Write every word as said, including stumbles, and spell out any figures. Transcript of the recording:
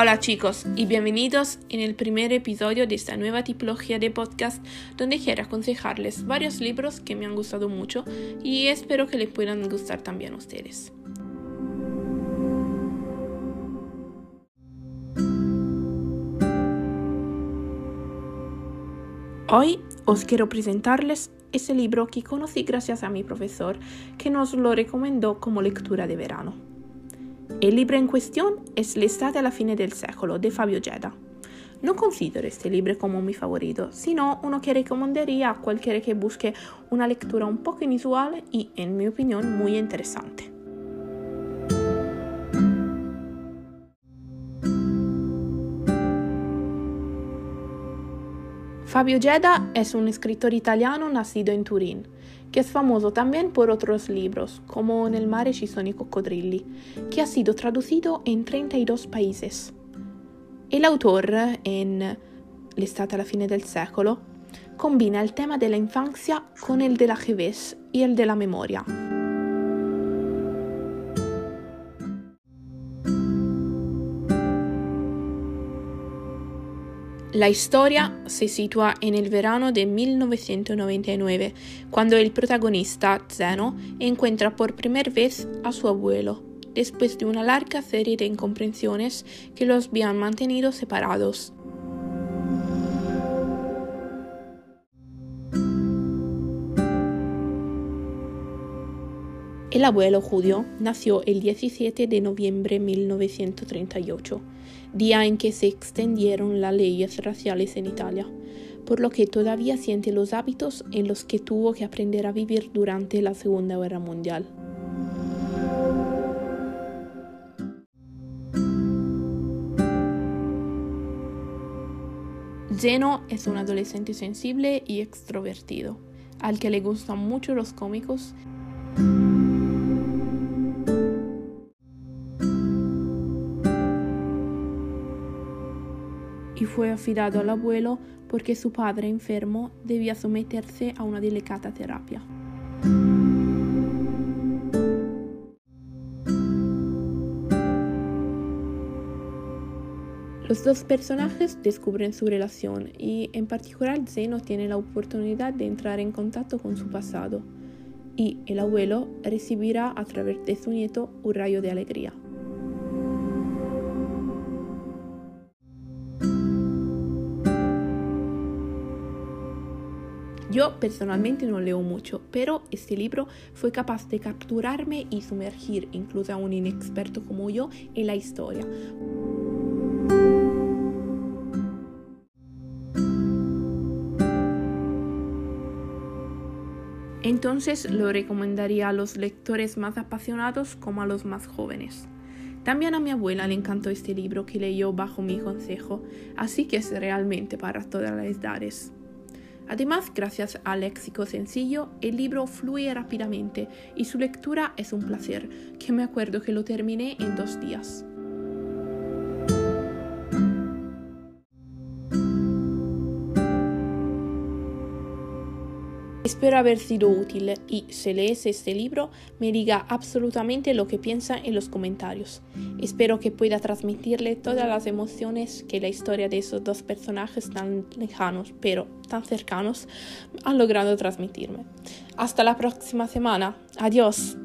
Hola chicos y bienvenidos en el primer episodio de esta nueva tipología de podcast donde quiero aconsejarles varios libros que me han gustado mucho y espero que les puedan gustar también a ustedes. Hoy os quiero presentarles ese libro que conocí gracias a mi profesor que nos lo recomendó como lectura de verano. El libro en cuestión es L'estate alla fine del secolo de Fabio Geda. No considero este libro como mi favorito, sino uno que recomendaría a cualquiera que busque una lectura un poco inusual y, en mi opinión, muy interesante. Fabio Geda es un escritor italiano nacido en Turín, que es famoso también por otros libros, como Nel mare ci sono i coccodrilli, que ha sido traducido en treinta y dos países. El autor, en L'estate alla fine del secolo, combina el tema de la infancia con el de la vejez y el de la memoria. La historia se sitúa en el verano de mil novecientos noventa y nueve, cuando el protagonista, Zeno, encuentra por primera vez a su abuelo, después de una larga serie de incomprensiones que los habían mantenido separados. El abuelo judío nació el diecisiete de noviembre de mil novecientos treinta y ocho, día en que se extendieron las leyes raciales en Italia, por lo que todavía siente los hábitos en los que tuvo que aprender a vivir durante la Segunda Guerra Mundial. Zeno es un adolescente sensible y extrovertido, al que le gustan mucho los cómicos. Y fue afidado al abuelo porque su padre enfermo debía someterse a una delicada terapia. Los dos personajes descubren su relación y, en particular, Zeno tiene la oportunidad de entrar en contacto con su pasado y el abuelo recibirá a través de su nieto un rayo de alegría. Yo personalmente no leo mucho, pero este libro fue capaz de capturarme y sumergir incluso a un inexperto como yo en la historia. Entonces lo recomendaría a los lectores más apasionados como a los más jóvenes. También a mi abuela le encantó este libro que leyó bajo mi consejo, así que es realmente para todas las edades. Además, gracias al léxico sencillo, el libro fluye rápidamente y su lectura es un placer, que me acuerdo que lo terminé en dos días. Espero haber sido útil y, si lees este libro, me diga absolutamente lo que piensa en los comentarios. Espero que pueda transmitirle todas las emociones que la historia de esos dos personajes tan lejanos, pero tan cercanos, han logrado transmitirme. Hasta la próxima semana. Adiós.